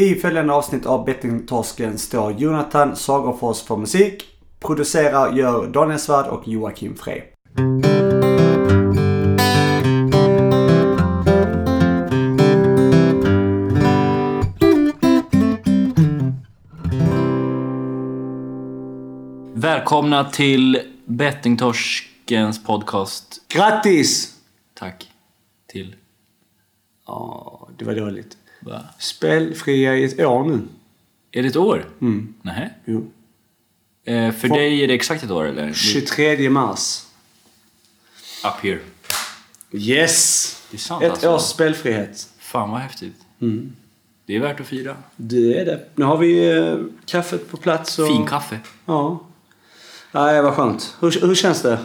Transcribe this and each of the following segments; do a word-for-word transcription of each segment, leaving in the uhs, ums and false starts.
I följande avsnitt av Bettingtorsken står Jonathan Sagerfors för musik. Producerar gör Daniel Svärd och Joakim Frey. Välkomna till Bettingtorskens podcast. Grattis! Tack. Till. Ja, det var dåligt. Va? Spelfria i ett år nu. Är det ett år? Mm. Nähä. Jo. Eh, för Från dig är det exakt ett år, eller? tjugotredje mars. Up here. Yes! Det är sant, ett alltså. Års spelfrihet. Fan vad häftigt. Mm. Det är värt att fira. Det är det. Nu har vi eh, kaffet på plats. Och fin kaffe. Ja. Nej, vad skönt. Hur, hur känns det?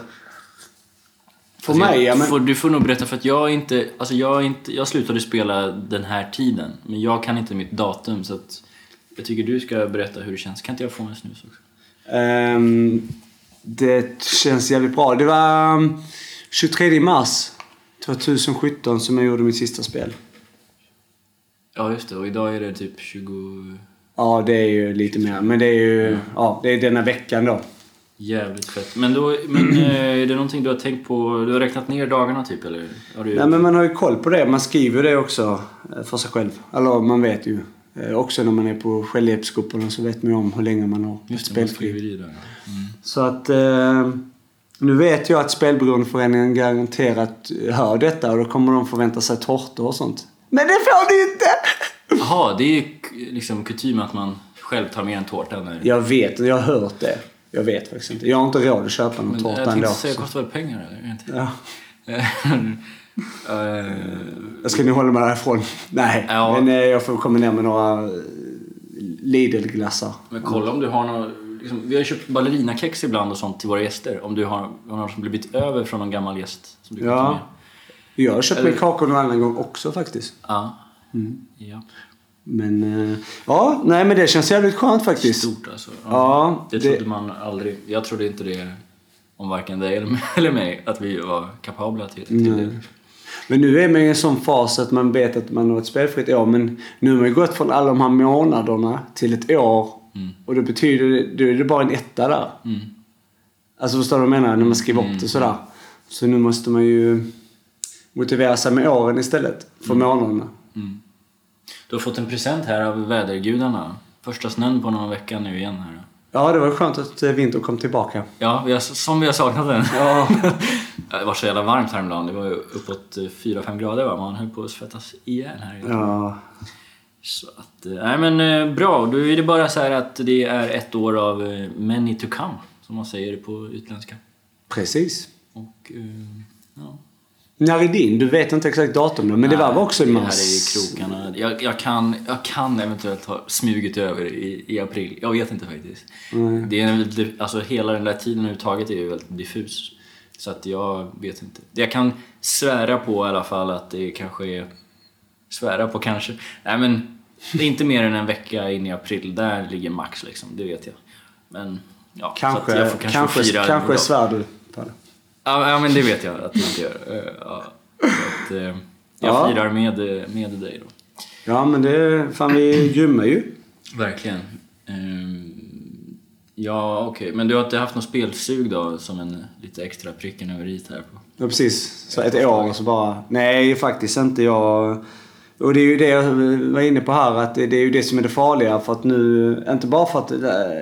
För alltså mig, jag, men... får, du får nog berätta, för att jag inte, alltså jag inte, jag slutade spela den här tiden, men jag kan inte mitt datum, så att jag tycker du ska berätta hur det känns. Kan inte jag få en snus också? Um, det känns jävligt bra. Det var tjugotredje mars tjugosjutton som jag gjorde mitt sista spel. Ja, just det. Och idag är det typ tjugo... Ja, det är ju lite mer, men det är ju, mm. ja, det är denna veckan då. Jävligt fett. Men, då, men är det någonting du har tänkt på? Du har räknat ner dagarna typ, eller? Har du... Nej, men man har ju koll på det. Man skriver det också för sig själv. Alltså man vet ju. Också när man är på självhjälpsgrupperna så vet man ju om hur länge man har just spelfri. Man i det, ja. Mm. Så att eh, nu vet jag att Spelbronföreningen garanterat hör detta, och då kommer de förvänta sig tårtor och sånt. Men det får ni inte! Jaha, det är ju liksom kutym att man själv tar med en tårta. Eller? Jag vet, jag har hört det. Jag vet faktiskt inte. Jag har inte råd att köpa någon tårta ändå. Jag tänkte säga, kostar väl pengar eller? Ja. Jag ska nu hålla mig därifrån. Nej, ja. Men jag får komma ner med några Lidl-glassar. Men kolla om du har några... Liksom, vi har köpt ballerinakex ibland och sånt till våra gäster. Om du har någon som blivit över från någon gammal gäst som du kan ta med. Ja, jag köpte med kakor någon annan gång också faktiskt. Ja. Mm. Ja. Men ja, nej, men det känns jävligt skönt faktiskt. Stort alltså. Ja, ja, det trodde det... man aldrig. Jag trodde inte det om varken dig eller mig att vi var kapabla till, till det. Men nu är man i en sån fas att man vet att man har ett spelfritt år, men nu har man gått från alla de här månaderna till ett år, mm. och det betyder då är det bara en etta där. Mm. Alltså förstår du vad jag menar när man skriver mm. upp det sådär. Så nu måste man ju motivera sig med åren istället för mm. månaderna. Mm. Du har fått en present här av vädergudarna. Första snön på någon vecka nu igen här. Ja, det var skönt att vintern kom tillbaka. Ja, vi har, som vi har saknat den. Ja. Det var så jävla varmt här ibland. Det var ju uppåt fyra fem grader, va? Man höll på att svettas igen här. Ja. Så att, nej men bra. Då är det bara så här att det är ett år av many to come, som man säger på utländska. Precis. Och, ja... Naridin, du vet inte exakt datum nu, men nej, det var också i mars. Det här är krokarna. Jag, jag, kan, jag kan eventuellt ha smugit över i, i april. Jag vet inte faktiskt. Mm. Det är, alltså, hela den där tiden överhuvudtaget är ju väldigt diffus. Så att jag vet inte. Jag kan svära på i alla fall att det kanske är... Svära på kanske. Nej, men det är inte mer än en vecka in i april. Där ligger max liksom, det vet jag. Men ja, kanske, så jag får kanske, kanske fira. Kanske svär du på det. Ja, men det vet jag att man inte gör. Ja, att, eh, jag firar ja. med, med dig då. Ja, men det fan, vi gymmar ju. Verkligen. Um, ja, okej. Okay. Men du har inte haft något spelsug då, som en lite extra pricken över it här på? Ja, precis. Så ett år och så bara... Nej, faktiskt inte jag... Och det är ju det jag var inne på här, att det är ju det som är det farliga, för att nu, inte bara för att,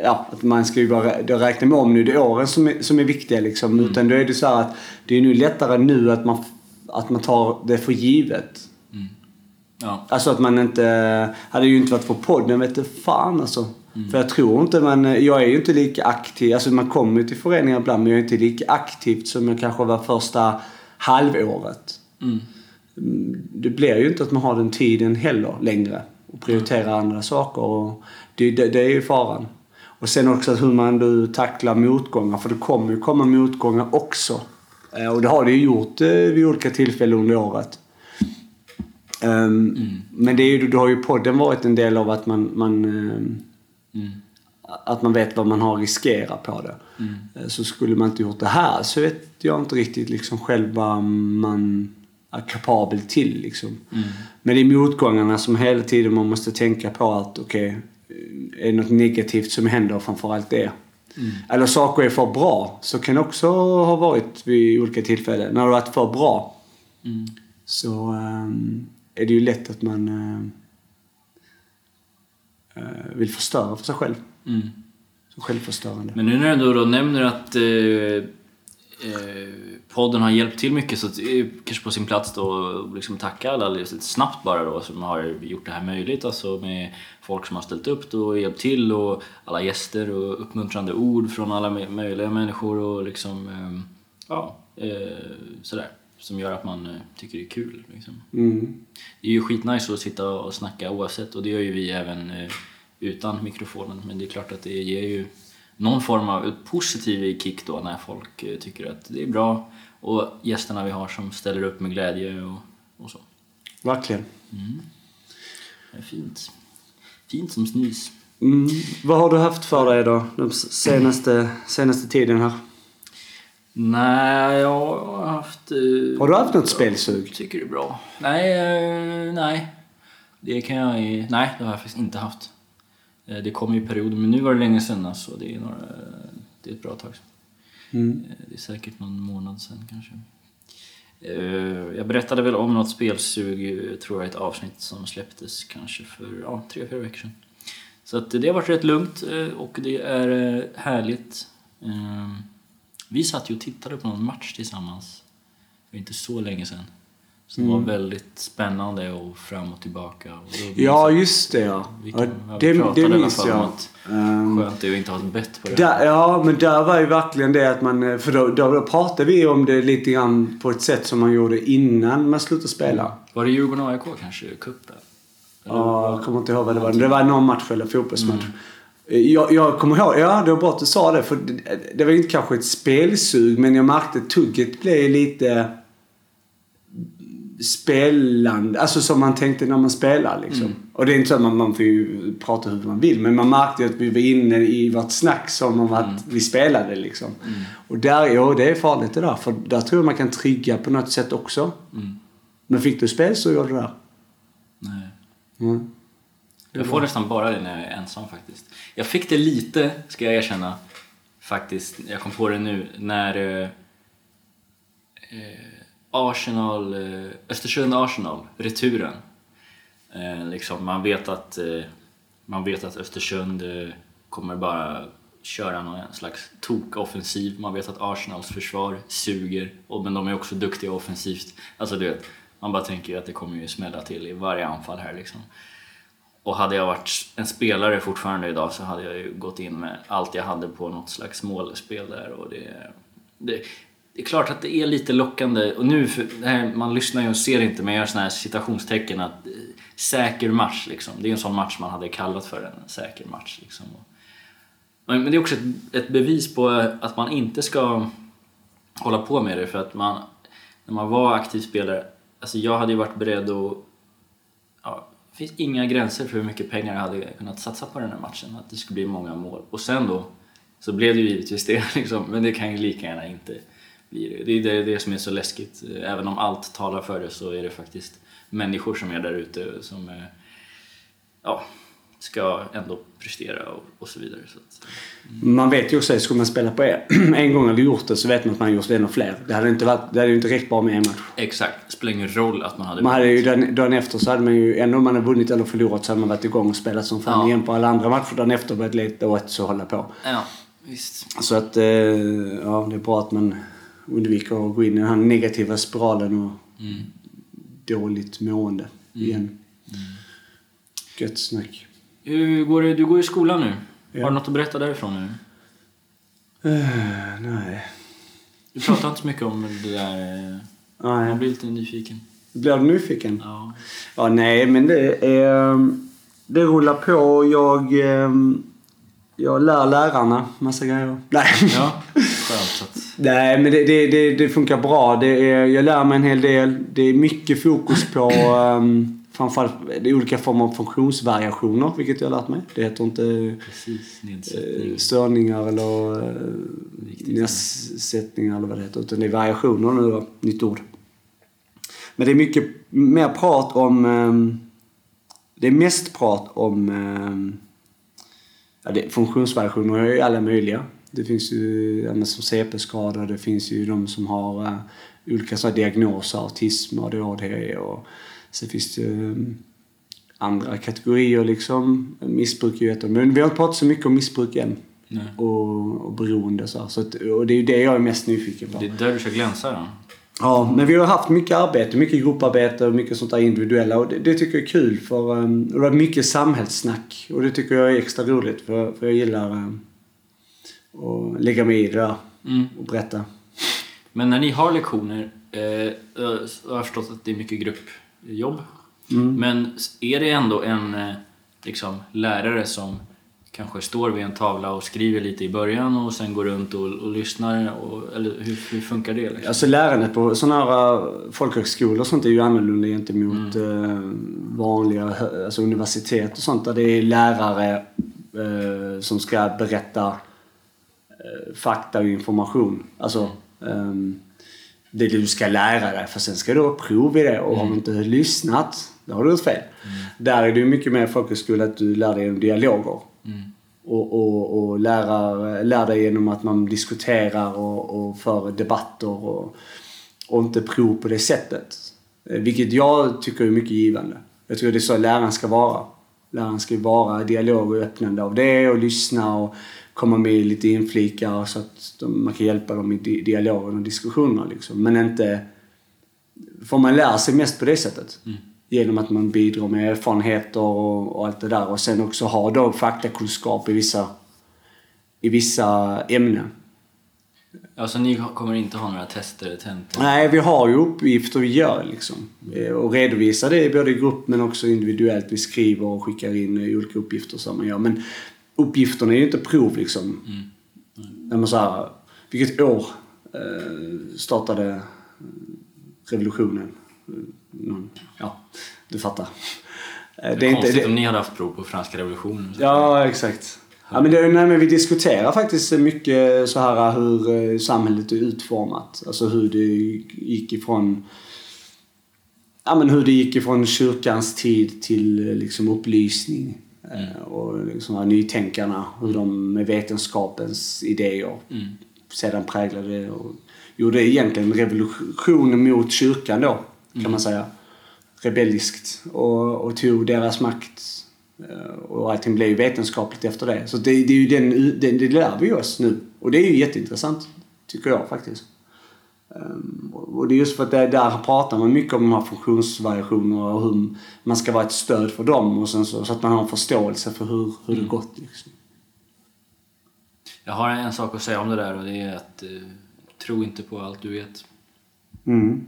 ja, att man ska ju bara räkna med om nu, det är åren som är, som är viktiga liksom, mm. utan då är det så här att det är nu lättare nu att man, att man tar det för givet. Mm. Ja. Alltså att man inte, hade ju inte varit på podden, vet du fan alltså. Mm. För jag tror inte, man, jag är ju inte lika aktiv, alltså man kommer ju till föreningar ibland, men jag är inte lika aktivt som jag kanske var första halvåret. Mm. Det blir ju inte att man har den tiden heller längre och prioriterar mm. andra saker, och det, det, det är ju faran. Och sen också hur man då tacklar motgångar, för det kommer ju komma motgångar också, och det har det ju gjort vid olika tillfällen under året. um, mm. Men det är ju, då har ju podden varit en del av att man, man mm. att man vet vad man har riskerat på det. Mm. Så skulle man inte gjort det här, så vet jag inte riktigt liksom själva man kapabel till liksom. Mm. Men det är motgångarna som hela tiden man måste tänka på att okej, okay, är något negativt som händer framförallt det. Mm. Eller saker är för bra, så kan också ha varit vid olika tillfällen. När det har varit för bra mm. så um, är det ju lätt att man uh, uh, vill förstöra för sig själv. Mm. Så självförstörande. Men nu när du då nämner att uh, uh, podden har hjälpt till mycket, så kanske på sin plats då liksom tacka alla lite snabbt bara då som har gjort det här möjligt, alltså med folk som har ställt upp då och hjälpt till och alla gäster och uppmuntrande ord från alla möjliga människor och liksom ja sådär som gör att man tycker det är kul liksom. Mm. Det är ju skitnice att sitta och snacka oavsett, och det gör ju vi även utan mikrofonen, men det är klart att det ger ju någon form av positiv kick då när folk tycker att det är bra och gästerna vi har som ställer upp med glädje och, och så. Verkligen. Mm. Det är fint. Fint som snus. Mm. Vad har du haft för dig då den senaste, senaste tiden här? Nej, jag har haft... Har du haft något spelsug? Tycker det är bra. Nej, nej. Det kan jag... Nej, det har jag faktiskt inte haft. Det kom ju perioder, men nu var det länge sedan så alltså. det, det är ett bra tag sedan. Mm. Det är säkert någon månad sedan kanske. Jag berättade väl om något spelsug, tror jag, ett avsnitt som släpptes kanske för ja, tre, fyra veckor sedan. Så att det har varit rätt lugnt och det är härligt. Vi satt ju och tittade på någon match tillsammans för inte så länge sedan. Som mm. var väldigt spännande och fram och tillbaka. Och ja, just det. Ja. Kan, ja, det det minns jag. Um, skönt det är ju inte ha ett bett på det. Där, ja, men där var ju verkligen det att man... För då, då pratade vi om det lite grann på ett sätt som man gjorde innan man slutade spela. Mm. Var det Djurgården A I K kanske? Kuppen? Ja, jag kommer inte ihåg vad det var. Det var någon match eller fotbollsmatch. Mm. Jag, jag kommer ihåg, ja det var bra att du sa det. För det, det var ju inte kanske ett spelsug, men jag märkte att tugget blev lite... spelande, alltså som man tänkte när man spelar liksom. Mm. Och det är inte så att man, man får ju prata hur man vill, men man märkte ju att vi var inne i vårt snack som om mm. att vi spelade liksom. Mm. Och där, ja det är farligt det där, för där tror jag man kan trigga på något sätt också. Mm. Men fick du spel så gjorde du det. Nej. Mm. Det jag får nästan bara det när jag är ensam faktiskt. Jag fick det lite, ska jag erkänna faktiskt, jag kom på det nu när eh, eh, Arsenal, Östersund Arsenal returen. Eh, liksom man vet att eh, man vet att Östersund eh, kommer bara köra någon slags tokoffensiv. Man vet att Arsenals försvar suger, och men de är också duktiga offensivt. Alltså du vet, man bara tänker att det kommer ju smälla till i varje anfall här liksom. Och hade jag varit en spelare fortfarande idag så hade jag ju gått in med allt jag hade på något slags målspel där, och det, det det är klart att det är lite lockande. Och nu, för det här, man lyssnar ju och ser inte, men jag gör sådana här citationstecken att säker match liksom. Det är en sån match man hade kallat för en säker match liksom. Men det är också ett, ett bevis på att man inte ska hålla på med det. För att man, när man var aktiv spelare, alltså jag hade ju varit beredd att, ja, det finns inga gränser för hur mycket pengar jag hade kunnat satsa på den här matchen, att det skulle bli många mål. Och sen då, så blev det ju givetvis det liksom. Men det kan ju lika gärna inte. Det är det som är så läskigt. Även om allt talar för det, så är det faktiskt människor som är där ute som ja, ska ändå prestera och, och så vidare. Så att, mm. Man vet ju också att skulle man spela på er en gång eller gjort det, så vet man att man gjort det än och fler. Det hade inte varit, det hade ju inte räckt bra med en match. Exakt, det spelar ingen roll att man hade man hade ju den, dagen efter så hade man ju, ändå om man hade vunnit eller förlorat, så hade man varit igång och spelat som fan ja. igen på alla andra matcher. Dagen efter började leta åt så hålla på. Ja, visst. Så att, ja, det är bra att man undviker att gå in i den här negativa spiralen och mm. dåligt mående mm. igen. Mm. Gött snack. Hur går det? Du går i skolan nu. Ja. Har du något att berätta därifrån nu? Uh, nej. Du pratar inte så mycket om det där. Nej. Man blir lite nyfiken. Blir du nyfiken? Ja. Ja, nej, men det är... Det rullar på. Jag... Jag lär lärarna massa grejer. Nej. Ja, skönt att... Nej, men det, det, det, det funkar bra. Det är, jag lär mig en hel del. Det är mycket fokus på um, framförallt det är olika former av funktionsvariationer, vilket jag har lärt mig. Det heter inte precis, nedsättning. Störningar eller Viktigt. nedsättningar eller vad det heter, utan det är variationer nu, nytt ord. Men det är mycket mer prat om... Eh, det är mest prat om... Eh, ja, det, funktionsvariationer är ju alla möjliga. Det finns ju ja, som C P-skador, det finns ju de som har uh, olika sådana diagnoser, autism, A D H D, och så finns det um, andra kategorier liksom. Missbruk ju ett, men vi har inte pratat så mycket om missbruk än. Nej. Och, och beroende så, så att, och det är ju det jag är mest nyfiken på. Det är där du ska glänsa då? Ja, men vi har haft mycket arbete, mycket grupparbete och mycket sånt där individuella, och det, det tycker jag är kul för um, och det har mycket samhällssnack, och det tycker jag är extra roligt för, för jag gillar um, och lägga mig i det där mm. och berätta. Men när ni har lektioner, eh, jag har förstått att det är mycket gruppjobb. Mm. Men är det ändå en eh, liksom, lärare som kanske står vid en tavla och skriver lite i början och sen går runt och, och lyssnar? Och, eller hur, hur funkar det? Liksom? Alltså lärandet på sådana här folkhögskolor och sånt är ju annorlunda gentemot mm. eh, vanliga alltså universitet och sånt. Där det är lärare eh, som ska berätta fakta och information. Alltså um, det du ska lära dig, för sen ska du ha prov i det, och mm. har du inte lyssnat, då har du gjort fel. Mm. Där är det mycket mer fokuskul att du lär dig genom dialoger. Mm. Och, och, och lära, lär dig genom att man diskuterar och, och för debatter och, och inte prov på det sättet. Vilket jag tycker är mycket givande. Jag tycker det är så läraren ska vara. Läraren ska vara dialog och öppnande av det och lyssna och komma med lite inflikar så att de, man kan hjälpa dem i dialogen och diskussionerna liksom. Men inte får man lära sig mest på det sättet. Mm. Genom att man bidrar med erfarenheter och, och allt det där. Och sen också ha då faktakunskap i vissa, i vissa ämnen. Alltså ni kommer inte ha några tester? Tentor. Nej, vi har ju uppgifter vi gör liksom. Och redovisar det både i grupp men också individuellt. Vi skriver och skickar in olika uppgifter som man gör. Men uppgifterna är ju inte prov liksom. Mm. Mm. När man så här, vilket år eh, startade revolutionen? Någon, ja, du fattar. Det är, det är konstigt inte, det, om ni hade haft prov på franska revolutionen. Så ja, så. Exakt. Ja, men det, nej, men vi diskuterar faktiskt mycket så här hur samhället är utformat. Alltså hur det gick ifrån... Ja, men hur det gick ifrån kyrkans tid till liksom, upplysning. Mm. Och liksom här, nytänkarna, hur de med vetenskapens idéer mm. sedan präglade och gjorde egentligen en revolution mot kyrkan då, kan mm. man säga, rebelliskt, och, och tog deras makt, och allting blev vetenskapligt efter det. Så det, det är ju den, den, det lär vi oss nu, och det är ju jätteintressant tycker jag faktiskt. Och det är just för att där pratar man mycket om de här funktionsvariationerna och hur man ska vara ett stöd för dem, och sen så, så att man har en förståelse för hur, hur det gått liksom. Jag har en sak att säga om det där, och det är att eh, tro inte på allt du vet. Mm.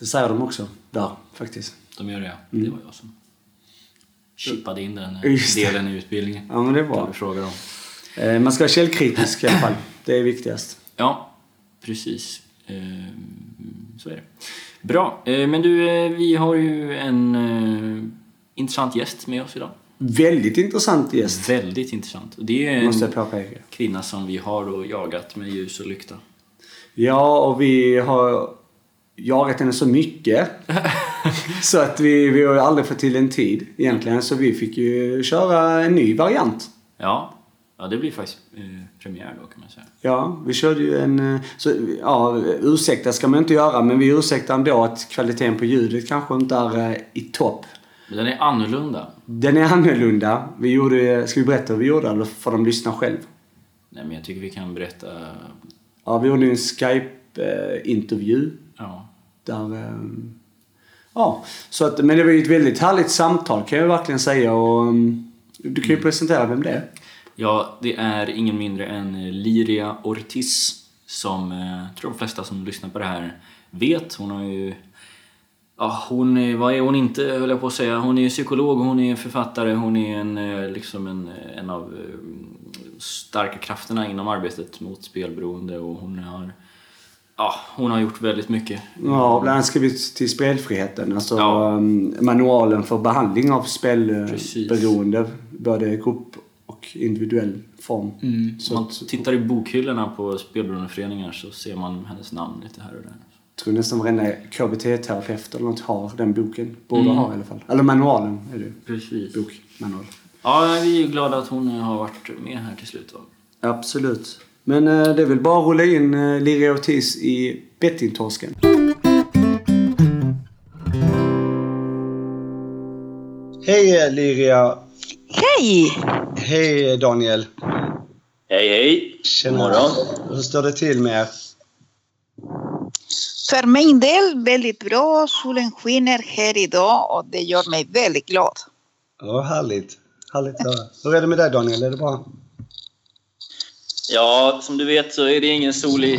Det säger de också där faktiskt. De gör det, mm. det var jag som chippade in den delen i utbildningen. Ja, men det var frågan om. Man ska vara källkritisk i alla fall, det är viktigast. Ja, precis. Så är det. Bra, men du, vi har ju en intressant gäst med oss idag. Väldigt intressant gäst. Väldigt intressant. Det är en kvinna som vi har då jagat med ljus och lykta. Ja, och vi har jagat henne så mycket så att vi, vi har aldrig fått till en tid egentligen. Så vi fick ju köra en ny variant. Ja, Ja, det blir faktiskt eh, premiär då kan man säga. Ja, vi körde ju en... Så, ja, ursäkta ska man inte göra, men vi ursäktar ändå att kvaliteten på ljudet kanske inte är eh, i topp. Men den är annorlunda. Den är annorlunda. Vi gjorde, ska vi berätta hur vi gjorde, eller får de lyssna själv? Nej, men jag tycker vi kan berätta... Ja, vi gjorde en Skype-intervju. Ja. Där... Eh, ja, så att, men det var ju ett väldigt härligt samtal kan jag verkligen säga. Och, du kan ju mm. presentera vem det är. Ja, det är ingen mindre än Liria Ortiz som eh, tror de flesta som lyssnar på det här vet. Hon har ju... Ja, hon är, vad är hon inte, höll jag på att säga. Hon är psykolog, hon är författare, hon är en, liksom en, en av starka krafterna inom arbetet mot spelberoende, och hon har... Ja, hon har gjort väldigt mycket. Ja, bland annat skrivit till Spelfriheten. Alltså ja. Manualen för behandling av spelberoende. Precis. Både grupp individuell form. Mm. Så man tittar i bokhyllorna på Spelbronföreningen så ser man hennes namn lite här och där. Jag tror nästan varenda K B T-terapeut eller något har den boken. Borde mm. ha i alla fall. Eller manualen är det. Precis. Bokmanual. Ja, vi är glada att hon har varit med här till slut. Va? Absolut. Men eh, det är väl bara att rulla in eh, Liria Ortiz i Bettingtorsken. Hej Liria. Hej. Hej Daniel. Hej hej. God morgon. Hur står det till med er? För min del väldigt bra. Solen skiner här idag och det gör mig väldigt glad. Ja, härligt. Härligt. Hur är det med dig Daniel? Är det bra? Ja, som du vet så är det ingen sol i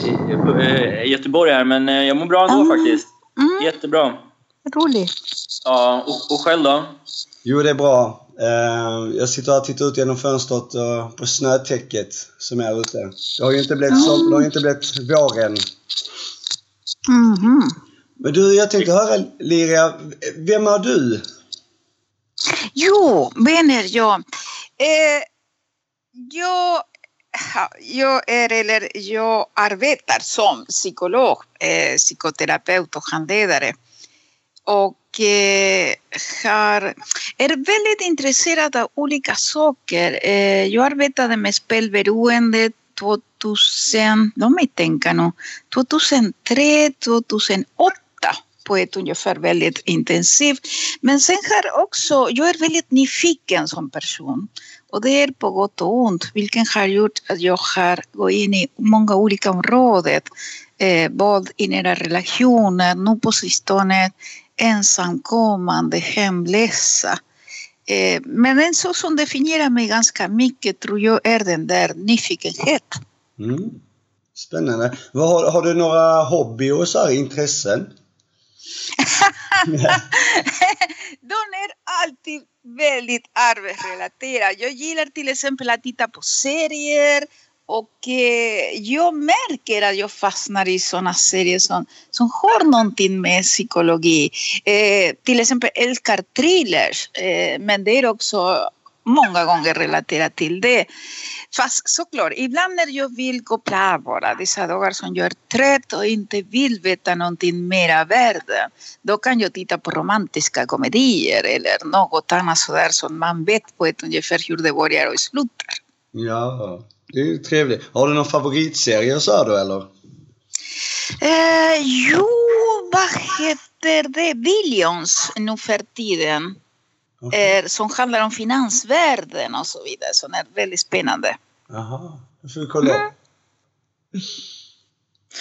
Göteborg här, men jag mår bra ändå mm. faktiskt. Mm. Jättebra. Roligt. Ja, och, och själv då? Jo, det är bra. Jag sitter här och tittar ut genom fönstret på snötäcket som är ute. Det har ju inte blivit, som, det har inte blivit vår än. Mm-hmm. Men du, jag tänkte höra Liria, vem är du? Jo, vänner jag eh, jag jag är eller jag arbetar som psykolog, eh, psykoterapeut och handledare och eh, har, är väldigt intresserad av olika saker. Eh, jag arbetade med spelberoende tvåtusen, de mig tänka nu, tjugohundratre till tjugohundraåtta på ett ungefär väldigt intensivt. Men sen har också, jag är väldigt nyfiken som person. Och det är på gott och ont, vilken har gjort att jag har gått in i många olika områden. Eh, våld i nära relationer, nu på sistone ensamkommande, hemlösa. Men en sak som definierar mig ganska mycket tror jag är den där nyfikenhet. Mm. Spännande. Vad har, har du några hobbyer och så här, intressen? De är alltid väldigt arbetsrelaterade. Jag gillar till exempel att titta på serier. Och eh, jag märker att jag fastnar i sådana serier som, som har någonting med psykologi. Eh, till exempel älskar thrillers, eh, men det är också många gånger relaterat till det. Fast såklart, ibland när jag vill koppla bara dessa dagar som jag är trött och inte vill veta någonting mer av världen. Då kan jag titta på romantiska komedier eller något annat sådär som man vet på ett ungefär hur det börjar och slutar. Ja. Det är ju trevligt. Har du någon favoritserie så här då, eller? Eh, jo, vad heter det? Billions nu för tiden. Okay. Eh, som handlar om finansvärlden och så vidare. Så det är väldigt spännande. Jaha, då får vi kolla. Mm.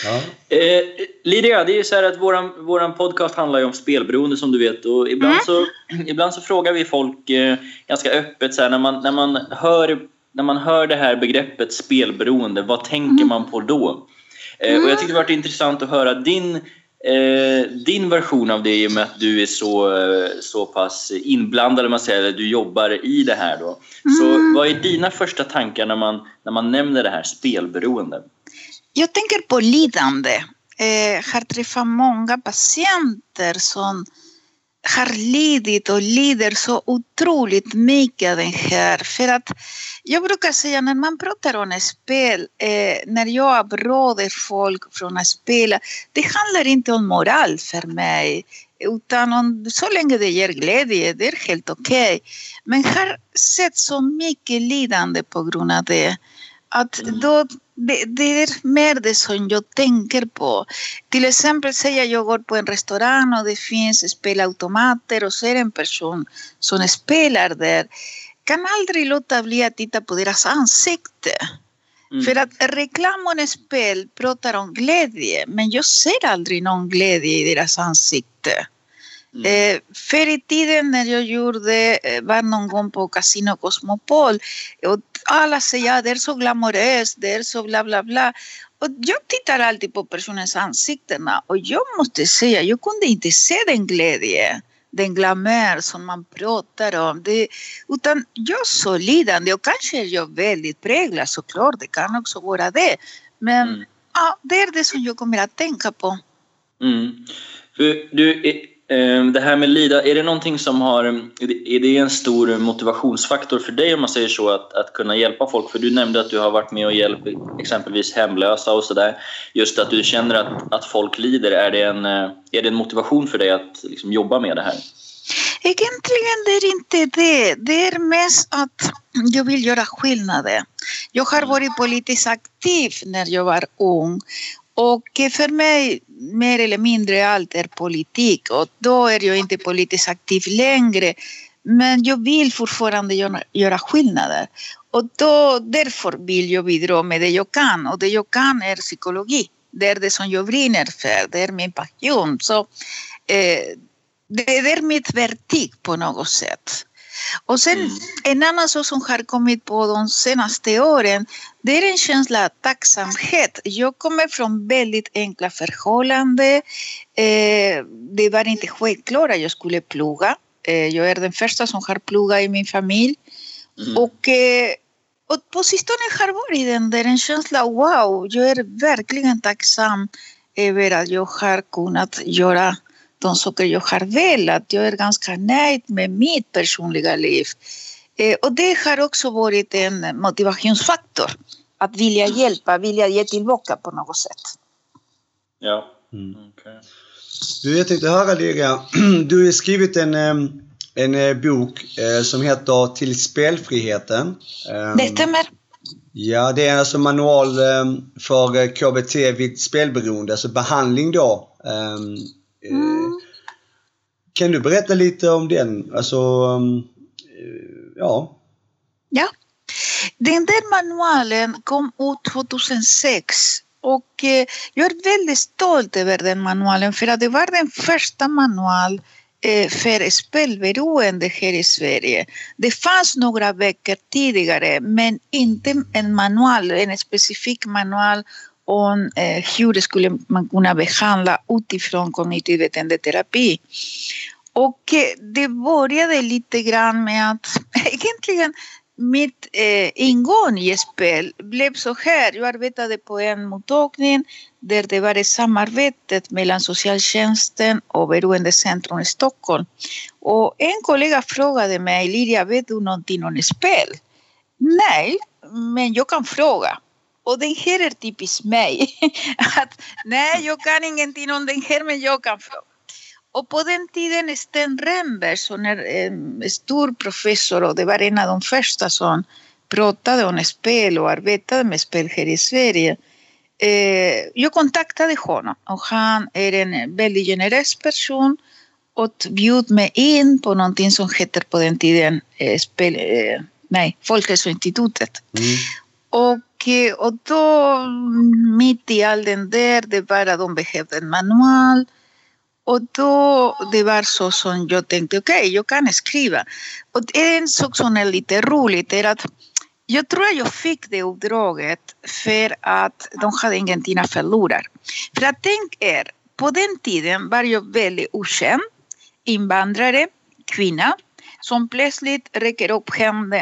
Ja. Eh, Liria, det är ju så här att våran, våran podcast handlar ju om spelberoende som du vet och ibland, mm. så, ibland så frågar vi folk eh, ganska öppet så här, när man, när man hör... När man hör det här begreppet spelberoende, vad tänker mm. man på då? Mm. Eh, och jag tyckte det varit intressant att höra din, eh, din version av det i och med att du är så, så pass inblandad, man säger, eller du jobbar i det här då. Mm. Så vad är dina första tankar när man, när man nämner det här spelberoende? Jag tänker på lidande. Eh, har träffat många patienter som har lidit och lider så otroligt mycket av den här. För att jag brukar säga när man pratar om spel, eh, när jag avråder folk från att spela, det handlar inte om moral för mig. Utan om, så länge det ger glädje, det är helt okej. Okay. Men har sett så mycket lidande på grund av det. Att då, det, det är mer det som jag tänker på. Till exempel säger jag går på en restaurang och det finns spelautomater och så är det en person som spelar där. Kan aldrig låta bli att titta på deras ansikte. Mm. För att reklam och spel pratar om glädje men jag ser aldrig någon glädje i deras ansikte. Mm. Eh, förr i tiden när jag gjorde eh, var någon gång på Casino Cosmopol och alla säger att det är så glamoröst, det är så bla bla bla och jag tittar alltid på personens ansikten och jag måste säga jag kunde inte se den glädje, den glamour som man pratar om det, utan jag så lidande och kanske är jag väldigt präglad såklart, det kan också vara det men mm. ja, det är det som jag kommer att tänka på. Mm. För du är Det här med lida, är det någonting som har, är det en stor motivationsfaktor för dig om man säger så, att, att kunna hjälpa folk? För du nämnde att du har varit med och hjälpt exempelvis hemlösa och sådär. Just att du känner att, att folk lider, är det, en, är det en motivation för dig att liksom jobba med det här? Egentligen det är inte det. Det är mest att jag vill göra skillnad. Jag har varit politiskt aktiv när jag var ung. Och för mig mer eller mindre allt är politik, och då är jag inte politiskt aktiv längre, men jag vill fortfarande göra, göra skillnader, och då, därför vill jag bidra med det jag kan, och det jag kan är psykologi, det är det som jag brinner för, det är min passion, så eh, det är mitt vertik på något sätt. Och sen mm. en annan sak som har kommit på de senaste åren, det är en känsla av tacksamhet. Jag kommer från väldigt enkla förhållanden. Eh, det var inte självklart att jag skulle plugga. Eh, jag är den första som har pluggat i min familj. Mm. Och, eh, och på sistone har varit den där en känsla, wow, jag är verkligen tacksam över att jag har kunnat göra de saker jag har velat. Jag är ganska nöjd med mitt personliga liv. Eh, och det har också varit en motivationsfaktor. Att vilja hjälpa, vilja ge tillbaka på något sätt. Ja, mm. okej. Okay. Du, jag tänkte höra, Liria. Du har skrivit en, en bok som heter Till Spelfriheten. Det stämmer. Ja, det är alltså manual för K B T vid spelberoende. Alltså behandling då. Mm. Kan du berätta lite om den? Alltså, ja. Ja. Den där manualen kom ut tjugohundrasex, och jag är väldigt stolt över den manualen, för att det var den första manual för spelberoende här i Sverige. Det fanns några böcker tidigare, men inte en manual, en specifik manual om eh, hur skulle man kunna behandla utifrån kognitiv beteende terapi. Och eh, det började lite grann med att egentligen mitt eh, ingång i spel blev så här. Jag arbetade på en mottagning där det var samarbetet mellan socialtjänsten och beroendecentrum i Stockholm. Och en kollega frågade mig, Liria, vet du någonting om spel? Nej, men jag kan fråga. Och den här är typiskt mig. Att, nej, jag kan ingenting om den här, men jag kan fråga. Och på den tiden Sten Rönnberg, som är en stor professor, och det var en av de första som pratade om spel och arbetade med spel här i Sverige. Eh, jag kontaktade honom, och han är en väldigt generös person, och bjöd mig in på någonting som heter på den tiden eh, spel, eh, nej, Folkhälsoinstitutet. Mm. Och Och då, mitt i all den där, det var att de behövde en manual. Och då, det var så som jag tänkte, okej, okay, jag kan skriva. Och en sak som är lite roligt är att jag tror att jag fick det uppdraget för att de hade ingenting att förlora. För att tänk er, på den tiden var jag väldigt okänd, invandrare, kvinna, som plötsligt räcker upp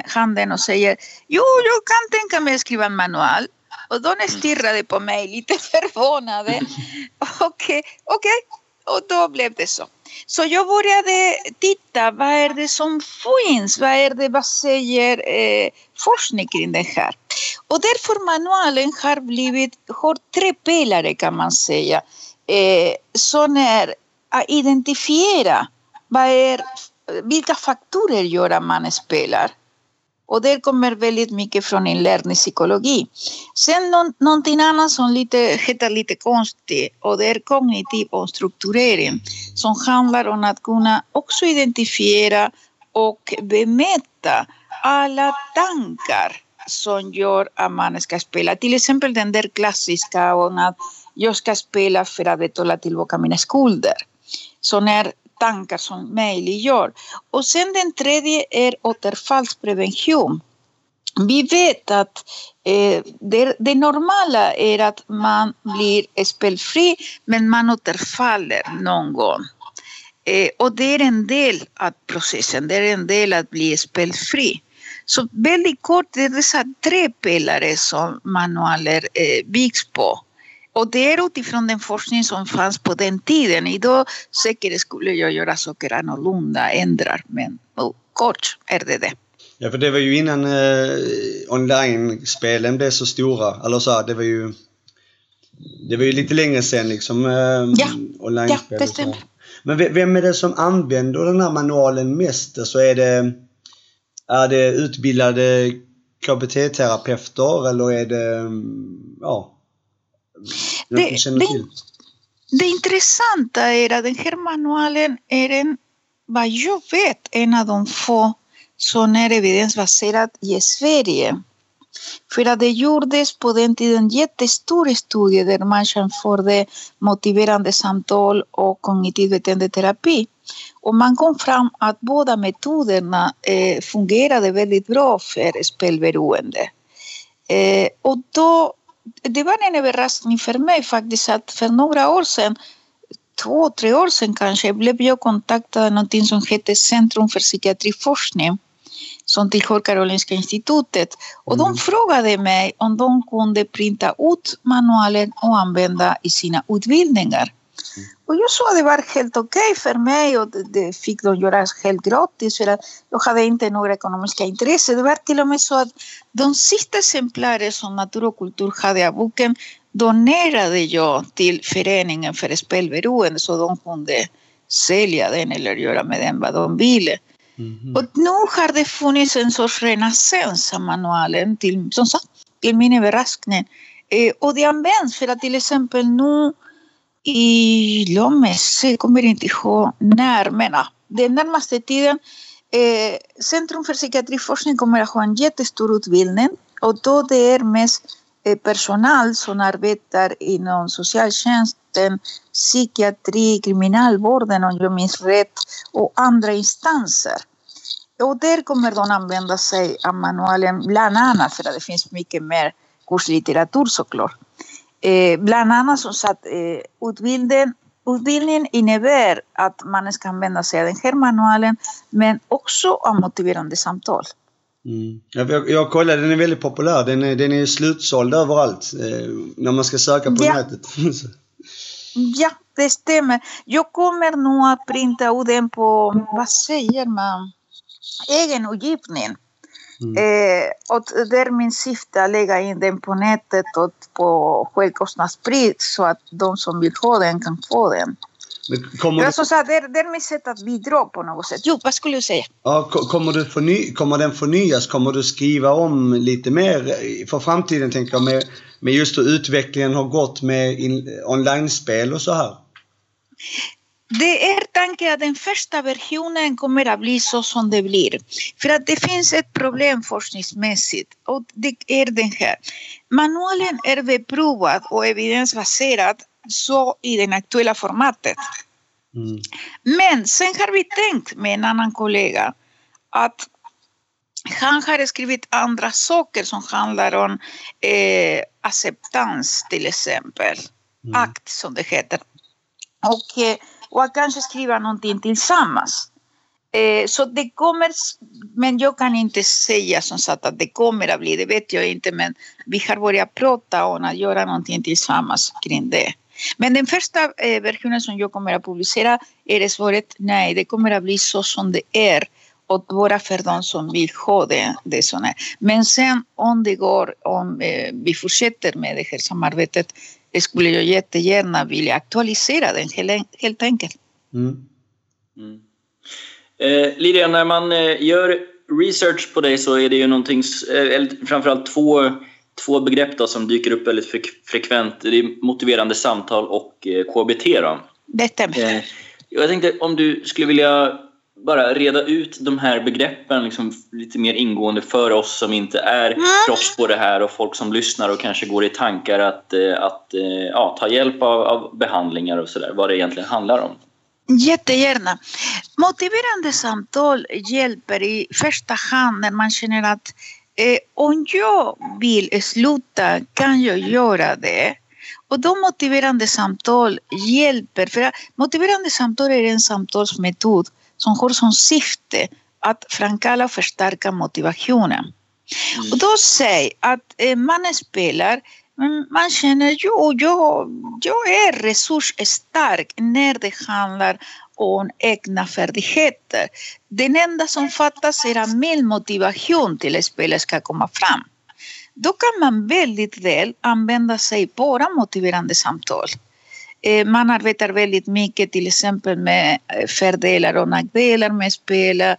handen och säger, jo, jag kan tänka mig skriva en manual. Och de stirrade på mig lite förvånade. Okej, okej. Och då blev det så. Så jag började titta, vad är det som finns? Vad är det, vad säger eh, forskning kring det här? Och därför manualen har blivit, har tre pelare kan man säga. Eh, som är att identifiera vad är vilka faktorer gör man spelar? Och det kommer väldigt mycket från inlärningspsykologi. Sen någon, någonting annat som lite, heter lite konstigt, och det är kognitiv omstrukturering, som handlar om att kunna också identifiera och bemöta alla tankar som gör att man ska spela. Till exempel den där klassiska om att jag ska spela för att betala tillbaka mina skulder. Så när tankar som möjliggör. Och sen den tredje är återfallsprevention. Vi vet att eh, det, det normala är att man blir spelfri, men man återfaller någon gång. Eh, och det är en del av processen, det är en del att bli spelfri. Så väldigt kort, det är dessa tre pelare som manualer eh, byggs på. Och det är utifrån den forskning som fanns på den tiden. Idag säkert skulle jag göra saker annorlunda, ändrar, men oh, kort är det det. Ja, för det var ju innan eh, online-spelen blev så stora. Eller så, det var ju det var ju lite längre sedan liksom. Eh, ja, online-spel, ja, det stämmer. Men vem är det som använder den här manualen mest? Så alltså är det är det utbildade K B T-terapeuter eller är det ja Det, det, det intressanta är att den här manualen är en, vad jag vet, en av de få som är evidensbaserad i Sverige. För att det gjordes på den tiden jättestor studie där man jämförde motiverande samtal och kognitiv beteendeterapi. Och man kom fram att båda metoderna eh, fungerade väldigt bra för spelberoende. Eh, och då det var en överraskning för mig faktiskt att för några år sedan, två, tre år sedan kanske, blev jag kontaktad av någonting som heter Centrum för psykiatriforskning som tillhör Karolinska institutet. Och mm. de frågade mig om de kunde printa ut manualen och använda i sina utbildningar. Mm. Och jag sa att det var helt okej för mig och det, det fick de göra helt gratis för att jag hade inte några ekonomiska intressen. Det var till och med så att de sista exemplaren som Natur och kultur hade av boken donerade jag till föreningen för spelberoende så de kunde sälja den eller göra med den vad de ville. Mm-hmm. Och nu har det funnits en sorts renässans av manualen till, som sagt, till min överraskning. Eh, och det används för att till exempel nu i Lomes, jag kommer inte ihåg när, men den närmaste tiden eh, Centrum för psykiatriforskning kommer att ha en jättestor utbildning och då det är mest eh, personal som arbetar inom socialtjänsten, psykiatri, kriminalvården om jag minns rätt och andra instanser. Och där kommer de använda sig av manualen bland annat för att det finns mycket mer kurslitteratur såklart. Eh, bland annat som sagt eh, utbildningen, utbildningen innebär att man ska använda sig av den här manualen men också av motiverande samtal. Mm. Jag, jag kollar, den är väldigt populär, den är, den är slutsåld överallt eh, när man ska söka på ja. nätet. Ja, det stämmer. Jag kommer nog att printa ut den på, vad säger man, egenutgivning. Mm. Eh, och där min syfte att lägga in den på nätet och på självkostnadspris så att de som vill ha den kan få den. Kommer du... så här, det, det är mitt sätt att bidra på något sätt. Jo, vad skulle du säga? Ja, kommer, du förny... kommer den förnyas? Kommer du skriva om lite mer för framtiden tänker jag med, med just hur utvecklingen har gått med in... online-spel och så här? Det är tanken att den första versionen kommer att bli så som det blir. För att det finns ett problem forskningsmässigt och det är den här. Manualen är beprovad och evidensbaserad så i det aktuella formatet. Mm. Men sen har vi tänkt med en annan kollega att han har skrivit andra saker som handlar om eh, acceptans till exempel. Mm. Akt som det heter. Och... Eh, Och att kanske skriva någonting tillsammans. Eh, så det kommer, men jag kan inte säga som sagt att det kommer att bli, det vet jag inte. Men vi har börjat prata om att göra någonting tillsammans kring det. Men den första eh, versionen som jag kommer att publicera är svaret nej, det kommer att bli så som det är. Och bara för de som vill ha det, det som är. Men sen om det går, om eh, vi fortsätter med det här samarbetet. Det skulle jag jättegärna vilja aktualisera den helt enkelt. Mm. Mm. Eh, Liria, när man eh, gör research på dig så är det ju någonting, eh, framförallt två, två begrepp då, som dyker upp väldigt frek- frekvent. Det är motiverande samtal och eh, K B T. Då. Det stämmer. Eh, jag tänkte om du skulle vilja bara reda ut de här begreppen liksom, lite mer ingående för oss som inte är mm. proffs på det här och folk som lyssnar och kanske går i tankar att, att ja, ta hjälp av, av behandlingar och sådär, vad det egentligen handlar om. Jättegärna. Motiverande samtal hjälper i första hand när man känner att eh, om jag vill sluta kan jag göra det. Och de motiverande samtal hjälper, för motiverande samtal är en samtalsmetod som har som syfte att framkalla och förstärka motivationen. Mm. Och då säger att eh, man spelar, man känner jo, jag, jag är resursstark när det handlar om egna färdigheter. Den enda som fattas är att min motivation till att spelet ska komma fram. Då kan man väldigt väl använda sig av våra motiverande samtal. Man arbetar väldigt mycket till exempel med fördelar och nackdelar med spela.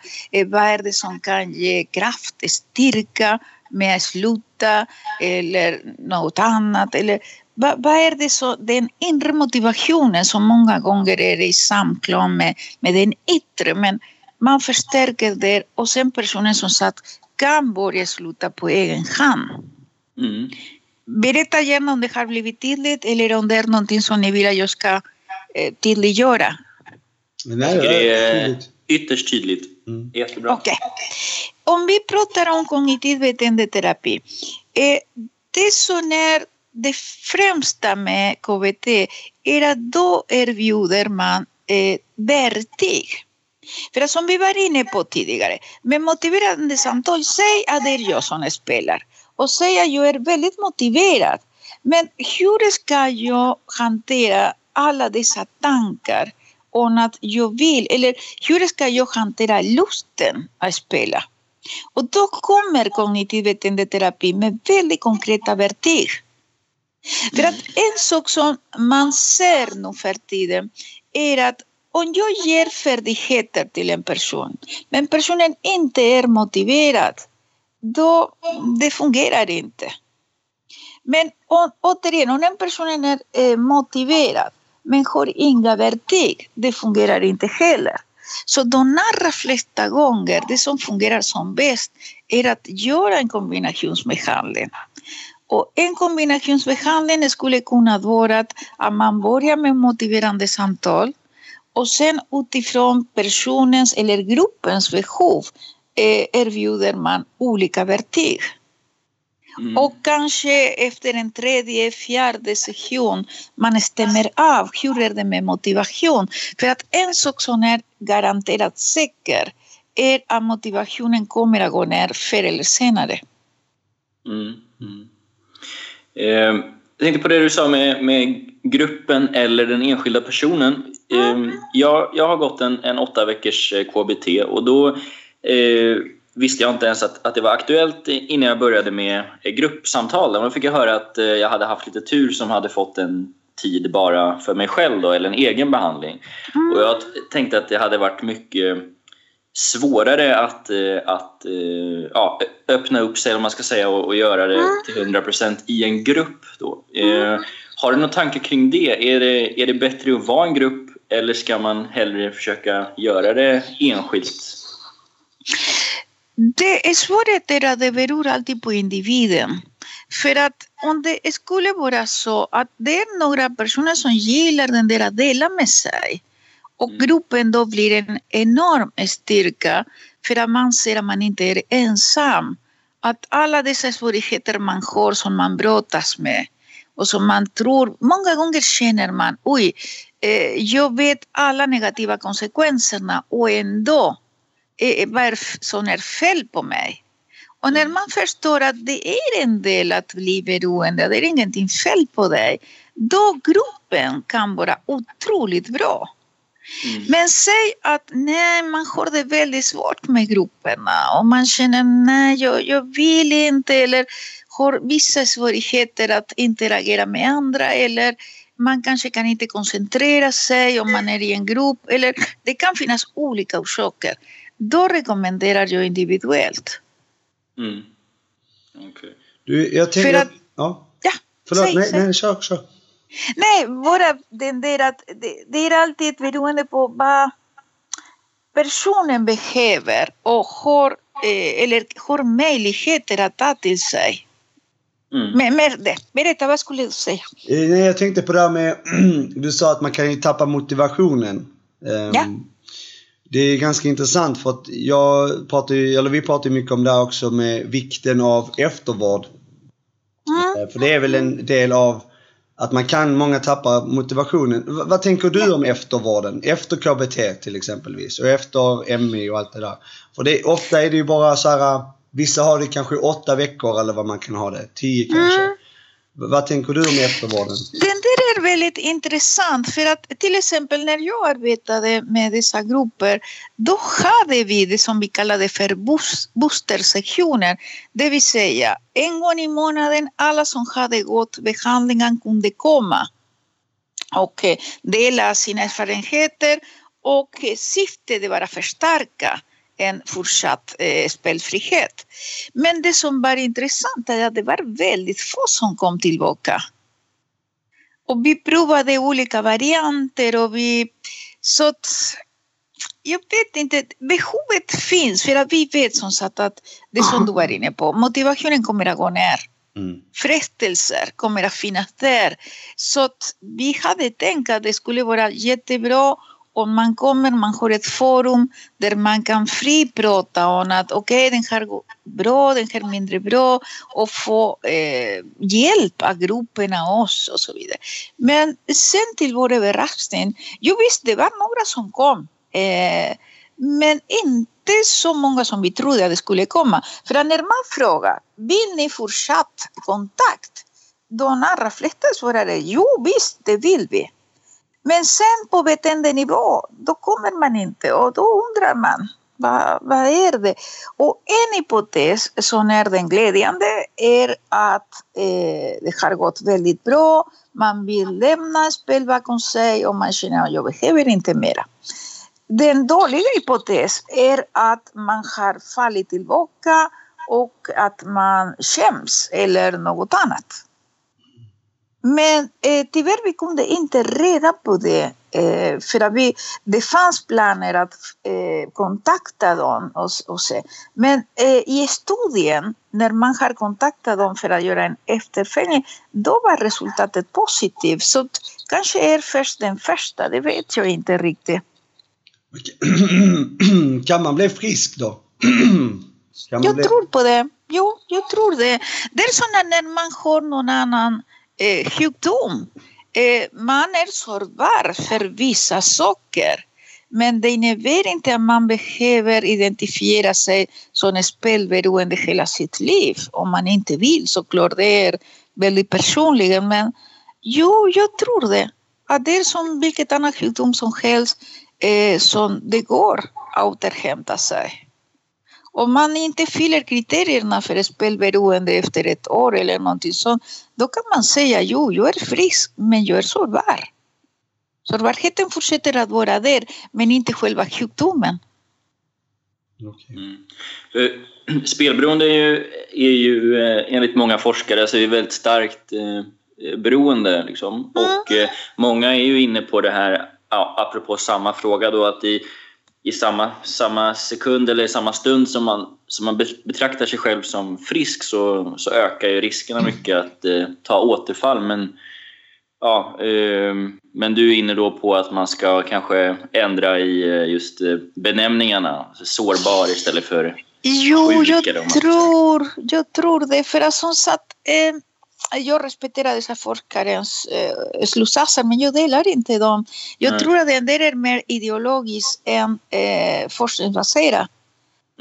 Vad är det som kan ge kraft, styrka med att sluta eller något annat? Eller, vad, vad är det så, den inre motivationen som många gånger är i samklang med, med den yttre? Men man förstärker det och sen personen som sagt kan börja sluta på egen hand. Mm. Berätta gärna om det har blivit tydligt eller om det är någonting som ni vill att jag ska eh, tydliggöra. Men nej, jag tycker det är tydligt. Ytterst tydligt. Mm. Jättebra. Okej. Om vi pratar om kognitiv beteendeterapi. Eh, det som är det främsta med K B T är att då erbjuder man eh, verktyg. För som vi var inne på tidigare. Med motiverande samtal, säg att det är jag som spelar. Och säga jag är väldigt motiverad. Men hur ska jag hantera alla dessa tankar om att jag vill? Eller hur ska jag hantera lusten att spela? Och då kommer kognitiv beteendeterapi med väldigt konkreta verktyg. För att en sak som man ser nu för tiden är att om jag ger färdigheter till en person, men personen inte är motiverad, då det fungerar inte. Men å, återigen, om en person är eh, motiverad men har inga verktyg, det fungerar inte heller. Så de allra flesta gånger, det som fungerar som bäst är att göra en kombinationsbehandling. Och en kombinationsbehandling skulle kunna vara att, att man börjar med motiverande samtal och sen utifrån personens eller gruppens behov erbjuder man olika verktyg. Mm. Och kanske efter en tredje, fjärde session man stämmer av hur är det med motivation. För att en sak som är garanterat säker är att motivationen kommer att gå ner förr eller senare. Mm. Mm. Eh, jag tänkte på det du sa med, med gruppen eller den enskilda personen. Mm. Eh, jag, jag har gått en, en åtta veckors K B T och då Eh, visste jag inte ens att, att det var aktuellt innan jag började med gruppsamtalen. Då fick jag höra att eh, jag hade haft lite tur som hade fått en tid bara för mig själv då, eller en egen behandling. Mm. Och jag t- tänkte att det hade varit mycket svårare att, eh, att eh, ja, öppna upp sig, om man ska säga, och, och göra det till hundra procent i en grupp då. Eh, har du några tankar kring det? Är det, är det bättre att vara en grupp eller ska man hellre försöka göra det enskilt? Det är svårt att det beror alltid på individen. För att om det skulle vara så att det är några personer som gillar den där att dela med sig. Och gruppen då blir en enorm styrka för att man ser att man inte är ensam. Att alla dessa svårigheter man har som man brottas med. Och som man tror, många gånger känner man, oj, eh, jag vet alla negativa konsekvenserna och ändå. Vad som är fel på mig. Och när man förstår att det är en del att bli beroende, det är ingenting fel på dig, då gruppen kan vara otroligt bra. Mm. Men säg att nej, man har det väldigt svårt med grupperna och man känner nej, jag, jag vill inte, eller har vissa svårigheter att interagera med andra, eller man kanske kan inte koncentrera sig om man är i en grupp, eller det kan finnas olika orsaker. Då rekommenderar jag individuellt. Mm. Okay. Du, jag tänker... För att, ja, ja förlåt, säg, nej, säg. nej, kör, kör. Nej, bara den där att det, det är alltid beroende på vad personen behöver och har, eh, eller har möjligheter att ta till sig. Mm. Men, men, berätta, vad skulle du säga? Eh, nej, jag tänkte på det här med, du sa att man kan ju tappa motivationen. Um, ja. Det är ganska intressant för att jag pratar ju, eller vi pratar ju mycket om det här också med vikten av eftervård. Mm. För det är väl en del av att man kan, många tappar motivationen. V- vad tänker du om eftervården? Efter K B T till exempelvis och efter M I och allt det där. För det, ofta är det ju bara så här, vissa har det kanske åtta veckor eller vad man kan ha det, tio kanske. Mm. Vad tänker du om eftervården? Den där är väldigt intressant, för att till exempel när jag arbetade med dessa grupper, då hade vi det som vi kallade för boostersektioner. Det vill säga, en gång i månaden alla som hade gått behandlingen kunde komma och dela sina erfarenheter, och syftet var att förstärka en fortsatt eh, spelfrihet. Men det som var intressant är att det var väldigt få som kom tillbaka. Och vi provade olika varianter och vi... Så att, jag vet inte, behovet finns, för att vi vet som sagt att det som du var inne på, motivationen kommer att gå ner. Mm. Frestelser kommer att finnas där. Så att vi hade tänkt att det skulle vara jättebra om man kommer, man har ett forum där man kan friprata om att okej, okay, den här går bra, den här mindre bra, och få eh, hjälp av grupperna oss och så vidare. Men sen till vår överraskning, ju visst det var några som kom, eh, men inte så många som vi trodde att det skulle komma. För när man frågar, vill ni fortsatt kontakt? De allra flesta svarade, jo visst det vill vi. Men sen på beteendenivå, då kommer man inte, och då undrar man, vad, vad är det? Och en hypotes som är den glädjande är att eh, det har gått väldigt bra, man vill lämna spel bakom sig och man känner att jag behöver inte mera. Den dåliga hypotes är att man har fallit tillbaka och att man skäms eller något annat. Men eh, tyvärr vi kunde inte reda på det, eh, för att vi, det fanns planer att eh, kontakta dem och, och se. Men eh, i studien, när man har kontaktat dem för att göra en efterföljning, då var resultatet positivt. Så kanske är först den första, det vet jag inte riktigt. Kan man bli frisk då? Kan man jag bli... tror på det. Jo, jag tror det. Det är sådana när man har någon annan Eh, sjukdom. Eh, man är sårbar för vissa saker, men det innebär inte att man behöver identifiera sig som spelberoende hela sitt liv om man inte vill, såklart. Det är väldigt personligt, men jo, jag tror det, att det är som vilket annan sjukdom som helst, eh, som det går att återhämta sig. Om man inte fyller kriterierna för spelberoende efter ett år eller någonting sånt, då kan man säga, jo, jag är frisk, men jag är sårbar. Sårbarheten fortsätter att vara där, men inte själva sjukdomen. Okay. Mm. Spelberoende är ju, är ju enligt många forskare så är det väldigt starkt eh, beroende. Liksom. Mm. Och eh, många är ju inne på det här, apropå samma fråga då, att i i samma, samma sekund eller i samma stund som man, som man betraktar sig själv som frisk, så, så ökar ju riskerna mycket att eh, ta återfall. Men, ja, eh, men du är inne då på att man ska kanske ändra i just eh, benämningarna, alltså sårbar istället för jo, sjuka. Jag, då, tror, jag tror det, för att som sagt, eh... jag respekterar dessa forskares eh, slutsatser, men jag delar inte dem. Jag Nej. tror att den där är mer ideologisk än eh, forskningsbaserad.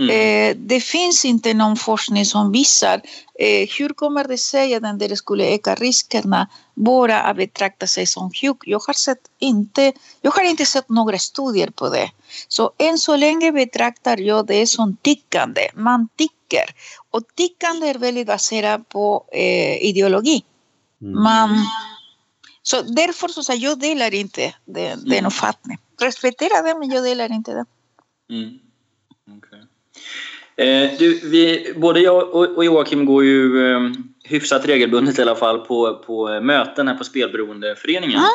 Mm. Eh, det finns inte någon forskning som visar eh, hur kommer det sig att den där skulle öka riskerna bara att betrakta sig som sjuk. Jag har, sett inte, jag har inte sett några studier på det. Så än så länge betraktar jag det som tickande. Man tickar. Och tickande är väldigt baserat på eh, ideologi. Mm. Man, så därför så sa jag delar inte den, mm. den uppfattningen. Respektera det, men jag delar inte det. Mm. Okay. Eh, du, vi, både jag och, och Joakim går ju eh, hyfsat regelbundet i alla fall på, på möten här på Spelberoendeföreningen. Mm.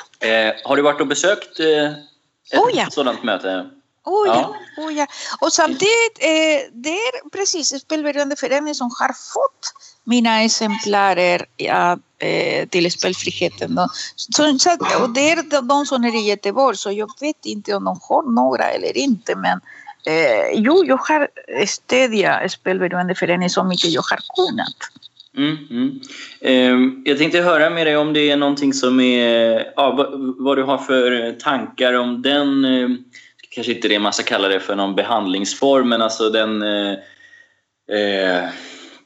Ja. Eh, har du varit och besökt eh, ett oh, ja. sådant möte? Oh ja, ja. Oh ja. Och samtidigt, eh, det är precis Spelberoendeföreningen som har fått mina exemplarer ja, eh, till Spelfriheten. Så, så, och det är de som är i Göteborg, så jag vet inte om de har några eller inte. Men eh, jo, jag har stödjat Spelberoendeföreningen så mycket jag har kunnat. Mm, mm. Eh, jag tänkte höra med dig om det är någonting som är, ja, vad, vad du har för tankar om den... Eh, kanske inte det man ska kalla det för någon behandlingsform, men alltså den eh,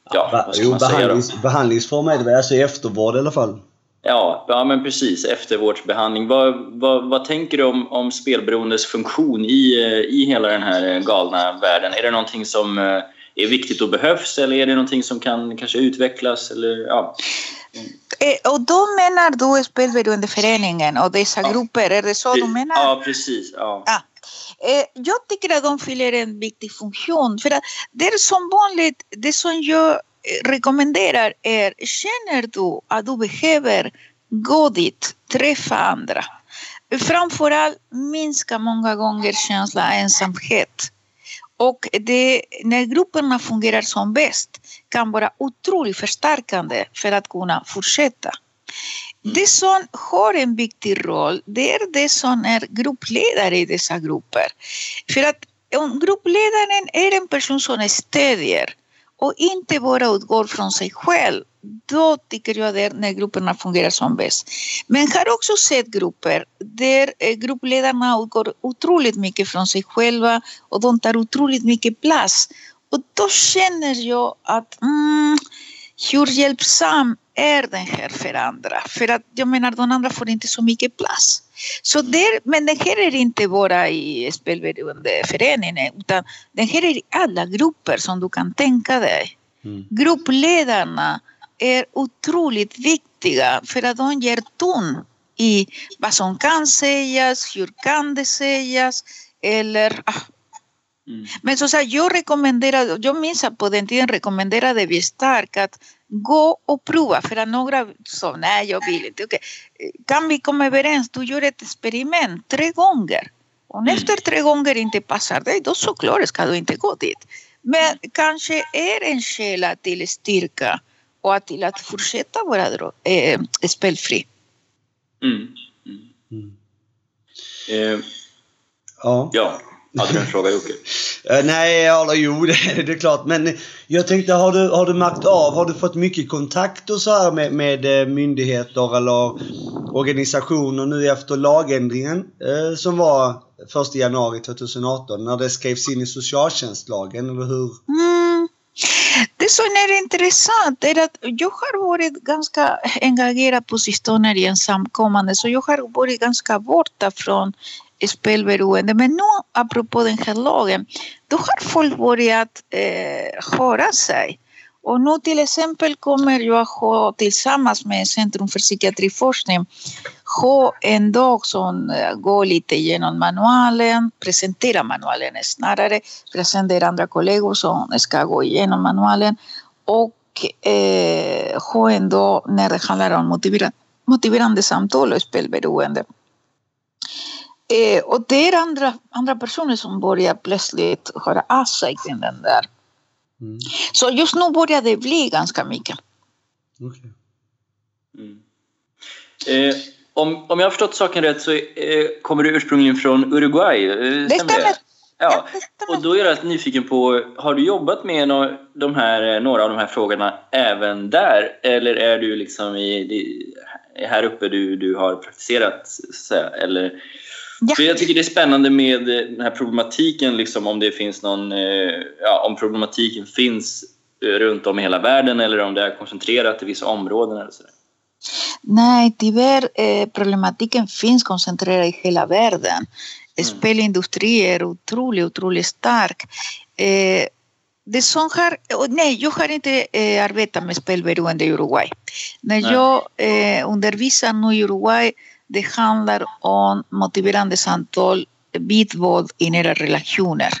Ja, ja, vad ska jo, man behandlings, säga då? Behandlingsform är det, alltså eftervård i alla fall. Ja, ja men precis, eftervårdsbehandling. Vad, vad, vad tänker du om, om spelberoendes funktion i, i hela den här galna världen? Är det någonting som är viktigt och behövs, eller är det någonting som kan kanske utvecklas? Eller, ja. Eh, och då menar du Spelberoendeföreningen och dessa ja. grupper, är det så Pre- du menar? Ja, precis. Ja. Ah. Jag tycker att de fyller en viktig funktion, för att det är som vanligt, det som jag rekommenderar är: känner du att du behöver gå dit, träffa andra. Framförallt minska många gånger känslan av ensamhet. Och det, när grupperna fungerar som bäst, kan vara otroligt förstärkande för att kunna fortsätta. Det som har en viktig roll, det är det som är gruppledare i dessa grupper. För att om gruppledaren är en person som stödjer och inte bara utgår från sig själv, då tycker jag det är när grupperna fungerar som bäst. Men jag har också sett grupper där gruppledarna utgår otroligt mycket från sig själva och de tar otroligt mycket plats. Och då känner jag att mm, hur hjälpsam är den här för andra? För att jag menar, de andra får inte så mycket plats. Så där, men den här är inte bara i spelberoendeföreningen, utan den här är i alla grupper som du kan tänka dig. Mm. Gruppledarna är otroligt viktiga för att de ger ton i vad som kan sägas, hur kan det sägas, eller... Mm. Men så, så här, jag rekommenderade, jag minns att på den tiden rekommenderade vi starkt att gå och prova, för att några sa nej, jag vill inte. Okay. Kan vi komma överens? Du gör ett experiment tre gånger. Om mm. efter tre gånger inte passar dig, då såklart ska du inte gå dit. Men kanske är en källa till styrka och till att fortsätta vara dro- äh, spelfri. Mm. Mm. Mm. Eh. Ja. Ja. Ja, du kan fråga Jocke. Nej, ja, jo, det, det är klart. Men jag tänkte, har du, har du märkt av, har du fått mycket kontakt och så här med, med myndigheter eller organisationer nu efter lagändringen eh, som var första januari tjugohundraarton när det skrevs in i socialtjänstlagen, eller hur? Mm. Det som är intressant är att jag har varit ganska engagerad på sistone i ensamkommande, så jag har varit ganska borta från spelberoende. Men nu apropå den här lagen, då har folk börjat eh, höra sig. Och nu till exempel kommer jag ha, tillsammans med Centrum för psykiatriforskning, ha en dag som går lite genom manualen, presentera manualen snarare, presentera andra kollegor som ska gå igenom manualen, och eh, ha en dag när det handlar om motiverande, motiverande samtal och spelberoende. Eh, och det är andra, andra personer som börjar plötsligt höra av sig kring den där. Mm. Så just nu börjar det bli ganska mycket. Okay. Mm. Eh, om, om jag har förstått saken rätt så eh, kommer du ursprungligen från Uruguay. Eh, det stämmer. Det? Ja. Ja, det och då är jag rätt nyfiken på, har du jobbat med no- de här, några av de här frågorna även där? Eller är du liksom i, i, här uppe du, du har praktiserat? Så här, eller... Ja. För jag tycker det är spännande med den här problematiken, liksom, om det finns någon, ja, om problematiken finns runt om i hela världen eller om det är koncentrerat till vissa områden eller så. Nej, tyvärr eh, problematiken finns koncentrerad i hela världen. Mm. Spelindustrin är otroligt, otroligt stark. Eh, det som har, oh, nej, jag har inte eh, arbetat med spelberoende i Uruguay. När nej. jag eh, undervisar nu i Uruguay, det handlar om motiverande samtal vid våld i nära relationer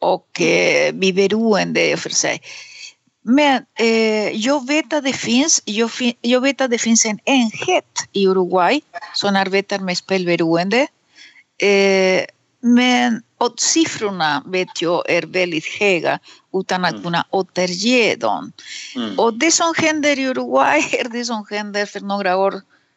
och eh, vid beroende för sig. Men eh, jag, vet att det finns, jag, fin- jag vet att det finns en enhet i Uruguay som arbetar med spelberoende. Eh, men och siffrorna vet jag är väldigt höga utan att mm. kunna återge dem. Mm. Och det som händer i Uruguay är det som händer för några år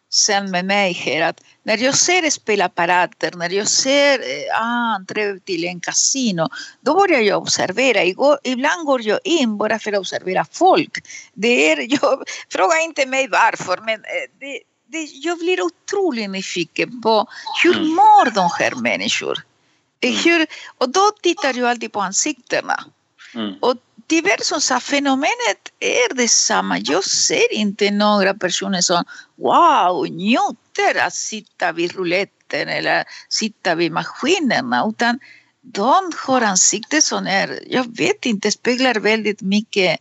sen med mig här, att när jag ser spelapparater, när jag ser ah, entré till en kasino, då börjar jag observera. Igår, ibland går jag in bara för att observera folk. Det är, jag, fråga inte mig varför, men det, det, jag blir otroligt nyfiken på hur mår de här människor. Hur, och då tittar jag alltid på ansiktena. Mm. Och diversos fenomenet är detsamma. Jag ser inte några personer som wow, njuter att sitta vid rouletten eller sitta vid maskinerna, utan de har ansikten som är, jag vet inte, speglar väldigt mycket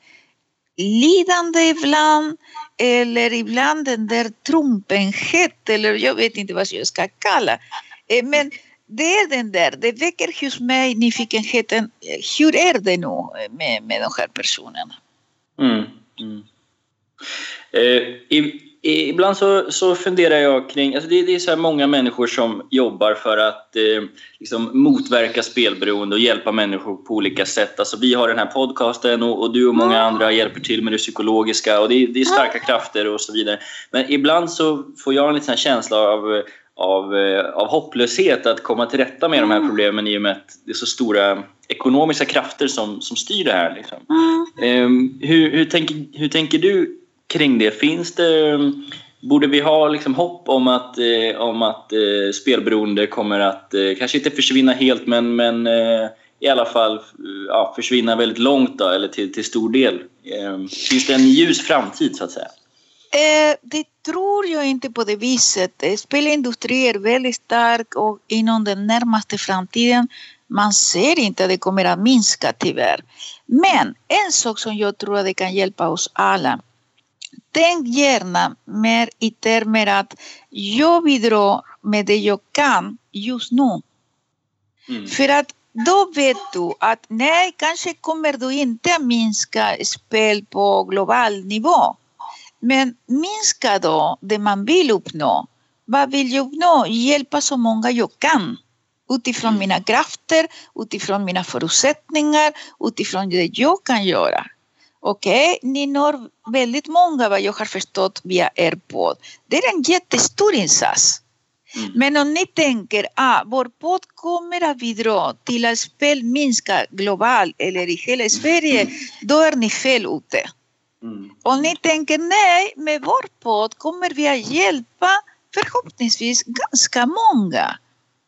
lidande ibland, eller ibland den där trumpenhet, eller jag vet inte vad jag ska kalla. Men det är den där, det väcker hos mig nyfikenheten, hur är det nu med, med de här personerna? Mm, mm. Eh, i, i, ibland så, så funderar jag kring, alltså det, det är så här många människor som jobbar för att eh, liksom motverka spelberoende och hjälpa människor på olika sätt. Alltså vi har den här podcasten och, och du och många mm. andra hjälper till med det psykologiska, och det, det är starka mm. krafter och så vidare. Men ibland så får jag en liten känsla av Av, av hopplöshet att komma till rätta med mm. de här problemen, i och med att det är så stora ekonomiska krafter som, som styr det här. Liksom. Mm. Um, hur, hur, tänker, hur tänker du kring det? Finns det, borde vi ha liksom hopp om att, eh, om att eh, spelberoende kommer att eh, kanske inte försvinna helt, men, men eh, i alla fall ja, försvinna väldigt långt då, eller till, till stor del? Um, finns det en ljus framtid så att säga? Eh, det tror jag inte på det viset. Spelindustrin är väldigt stark, och inom den närmaste framtiden man ser inte att det kommer att minska tyvärr. Men en sak som jag tror att det kan hjälpa oss alla. Tänk gärna mer i termer att jag bidrar med det jag kan just nu. Mm. För att då vet du att nej, kanske kommer du inte att minska spel på global nivå. Men minska då det man vill uppnå. Vad vill jag uppnå? Hjälpa så många jag kan. Utifrån mina krafter, utifrån mina förutsättningar, utifrån det jag kan göra. Okej, okay? Ni når väldigt många, vad jag har förstått via er podd. Det är en jättestor insats. Mm. Men om ni tänker att ah, vår podd kommer att bidra till att spel minskar globalt eller i hela Sverige, då är ni fel ute. Mm. Och ni tänker nej, med vår podd kommer vi att hjälpa förhoppningsvis ganska många.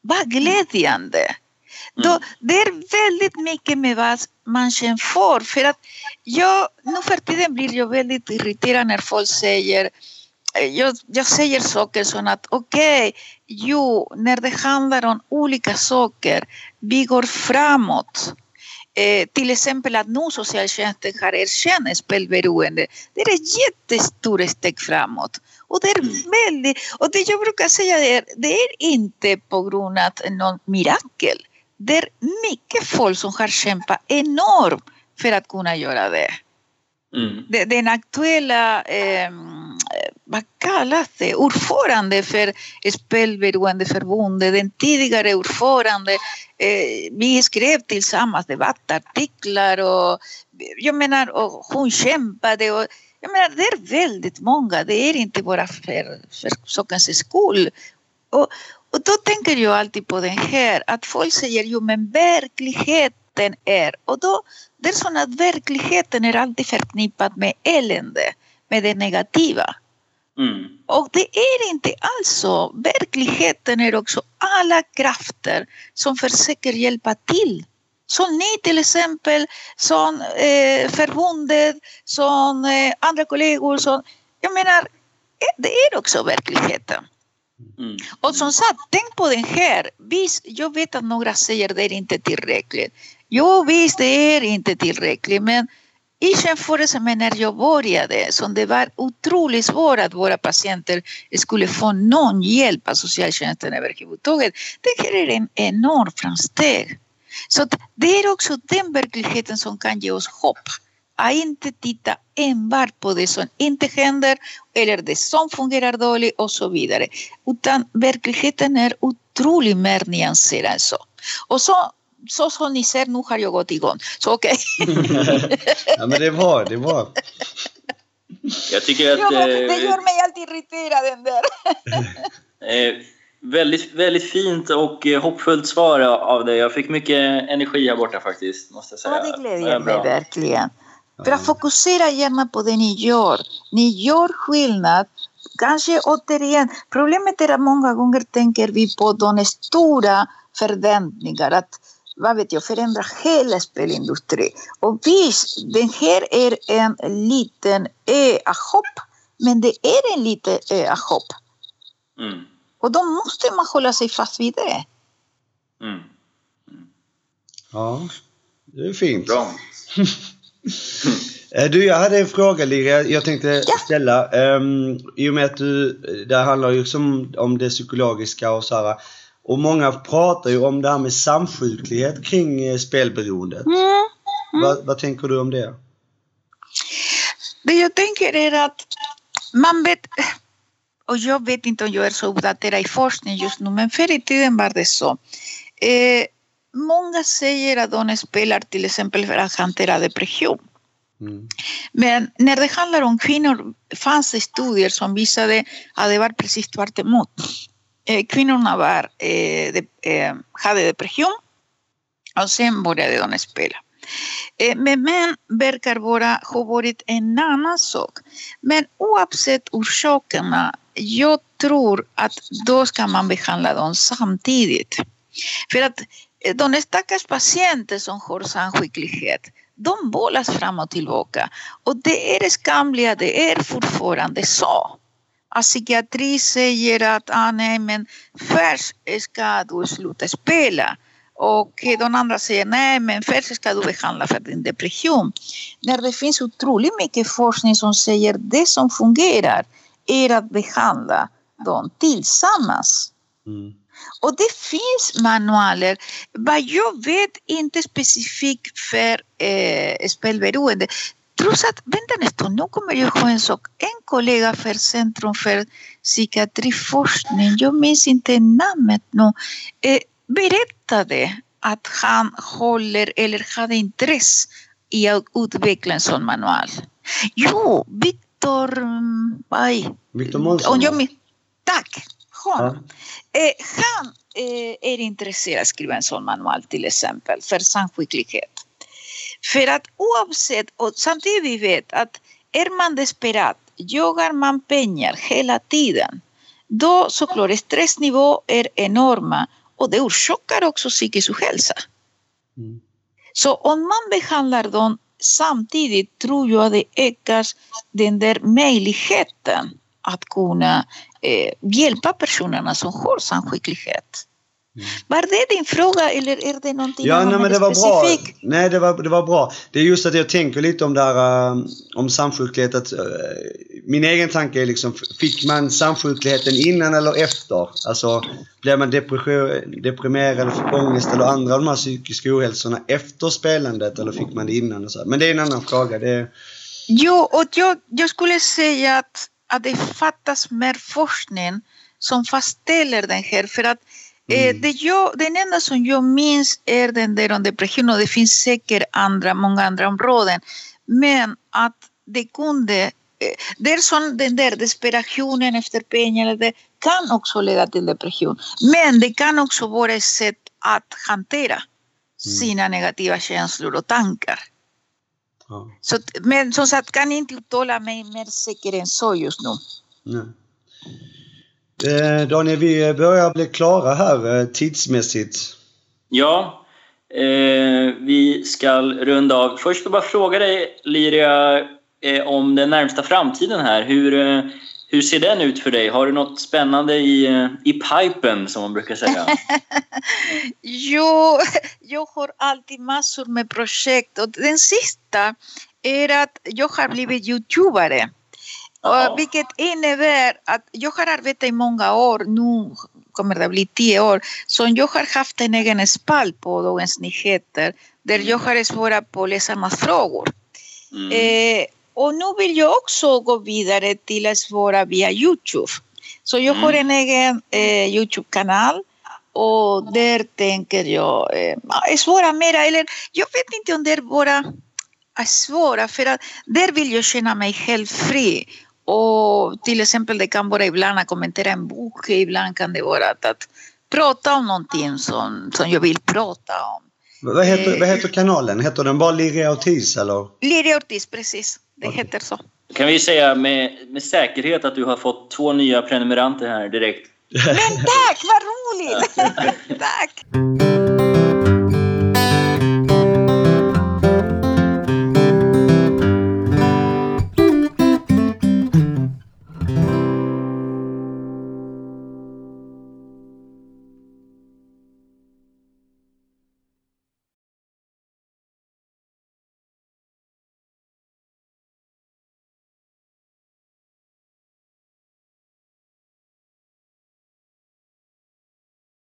Vad glädjande. Mm. Då, det är väldigt mycket med vad man känner för. För att jag, nu för tiden blir jag väldigt irriterad när folk säger, jag, jag säger saker som att okej, okay, jo, när det handlar om olika saker, vi går framåt. Eh, till exempel att nu socialtjänsten har erkänt spelberoende. Det är ett jättestort steg framåt. Och det, är väldigt, och det jag brukar säga är, det är inte på grund av någon mirakel. Det är mycket folk som har kämpat enormt för att kunna göra det. Mm. De, den aktuella, eh, vad kallas det, ordförande för Spelberoendeförbundet, den tidigare ordförande, eh, vi skrev tillsammans debattartiklar, och jag menar, och hon kämpade, och jag menar, det är väldigt många, det är inte bara för, för sakens skull. Och, och då tänker jag alltid på den här, att folk säger ju men verkligheten är, och då det är så att verkligheten är alltid förknippad med elände, med det negativa. Mm. Och det är inte alls så. Verkligheten är också alla krafter som försöker hjälpa till. Som ni till exempel, som eh, förbundet, som eh, andra kollegor. Som, jag menar, det är också verkligheten. Mm. Och som sagt, tänk på den här. Visst, jag vet att några säger det är inte tillräckligt. Jo visst, det är inte tillräckligt, men i jämförelse med när jag började, som det var otroligt svårt att våra patienter skulle få någon hjälp av socialtjänsten överhuvudtaget. Det här är en enorm framsteg. Så det är också den verkligheten som kan ge oss hopp. Att inte titta enbart på det som inte händer eller det som fungerar dåligt och så vidare. Utan verkligheten är otroligt mer nyanserad än så. Och så Så som ni ser, nu har jag gått igång. Så okej. Okay. Ja, men det var, det var. Jag tycker att... Ja, det gör mig alltid irriterad, den där. eh, väldigt, väldigt fint och hoppfullt svar av dig. Jag fick mycket energi här borta faktiskt, måste jag säga. Ja, det glädjer mig verkligen. För att fokusera gärna på det ni gör. Ni gör skillnad. Kanske återigen, problemet är att många gånger tänker vi på de stora förväntningar, att vad vet jag, förändra hela spelindustrin. Och visst, den här är en liten ö av hopp, men det är en liten ö av hopp. Mm. Och då måste man hålla sig fast vid det. Mm. Mm. Ja, det är fint. Bra. Du, jag hade en fråga, Liria, jag tänkte ja. ställa. Um, I och med att du, det handlar ju liksom om det psykologiska och så här. Och många pratar ju om det här med samsjuklighet kring spelberoendet. Mm. Mm. Vad, vad tänker du om det? Det jag tänker är att man vet, och jag vet inte om jag är så uppdaterad i forskning just nu, men förr i tiden var det så. Eh, många säger att de spelar till exempel för att hantera depression. Mm. Men när det handlar om kvinnor fanns studier som visade att det var precis tvärt emot. Kvinnorna var, eh, de, eh, hade depression och sen började de spela. Eh, men män verkar vara, ha varit en annan sak. Men oavsett orsakerna, jag tror att då ska man behandla dem samtidigt. För att eh, de stackars patienter som har samsjuklighet, de bollas fram och tillbaka. Och det är det skamliga, det är fortfarande så. Att psykiatri säger att ah, nej, men först ska du sluta spela. Och de andra säger nej, men först ska du behandla för din depression. När det finns otroligt mycket forskning som säger det som fungerar är att behandla dem tillsammans. Mm. Och det finns manualer, vad jag vet inte specifikt för eh, spelberoende. Trots att, vänta nästan, nu kommer jag ihåg en sak. En kollega för Centrum för psykiatriforskning, jag minns inte namnet nu, eh, berättade att han håller eller hade intresse i att utveckla en sån manual. Jo, Viktor... Viktor Månsson. Jag, tack, hon. Ja. Eh, han eh, är intresserad av att skriva en sån manual till exempel för samsjuklighet. För att oavsett, och samtidigt vi vet att är man desperat, jagar man pengar hela tiden. Då såklart stressnivå är enorma och det orsakar också psykisk ohälsa. Mm. Så om man behandlar dem samtidigt tror jag det ökar den där möjligheten att kunna eh, hjälpa personerna som har samsjuklighet. Mm. Var det din fråga eller är det någonting ja, nej, men det var specifik? Bra. Nej, det var, det var bra. Det är just att jag tänker lite om det här, um, om samsjuklighet. Att, uh, min egen tanke är liksom, fick man samsjukligheten innan eller efter? Alltså, blev man depression, deprimerad, för ångest eller andra av de här psykiska ohälsorna efter spelandet? Eller fick man det innan? Och så? Men det är en annan fråga. Det... Jo, och jag, jag skulle säga att, att det fattas mer forskning som fastställer den här. För att Mm. Det jag, den enda som jag minns är den där om depression och det finns säkert andra, många andra områden. Men att det kunde, det är som den där desperationen efter pengar, det kan också leda till depression. Men det kan också vara ett sätt att hantera sina mm. negativa känslor och tankar. Ja. Så, men som sagt kan inte uttala mig mer säkert än så just nu. Nej. Eh, Daniel, vi börjar bli klara här eh, tidsmässigt. Ja, eh, vi ska runda av. Först vill jag bara fråga dig, Liria, eh, om den närmsta framtiden här. Hur, eh, hur ser den ut för dig? Har du något spännande i, i pipen, som man brukar säga? Jo, jag har alltid massor med projekt. Och den sista är att jag har blivit youtubare. Uh-oh. Vilket innebär att jag har arbetat i många år, nu kommer det bli tio år, så jag har haft en egen spalt på Dagens Nyheter där jag har svarat på läsarnas frågor. Mm. Eh, och nu vill jag också gå vidare till att svara via YouTube. Så jag mm. har en egen eh, YouTube-kanal och där tänker jag eh, svara mera, eller jag vet inte om det är bara att svara, för att där vill jag känna mig helt fri. Och till exempel det kan vara ibland att kommentera en bok, ibland kan det vara att, att prata om någonting som, som jag vill prata om. Vad heter, eh, vad heter kanalen? Heter den bara Liria Ortiz eller? Liria Ortiz, precis. Det okay. heter så. Kan vi säga med, med säkerhet att du har fått två nya prenumeranter här direkt. Men tack, vad roligt! Tack!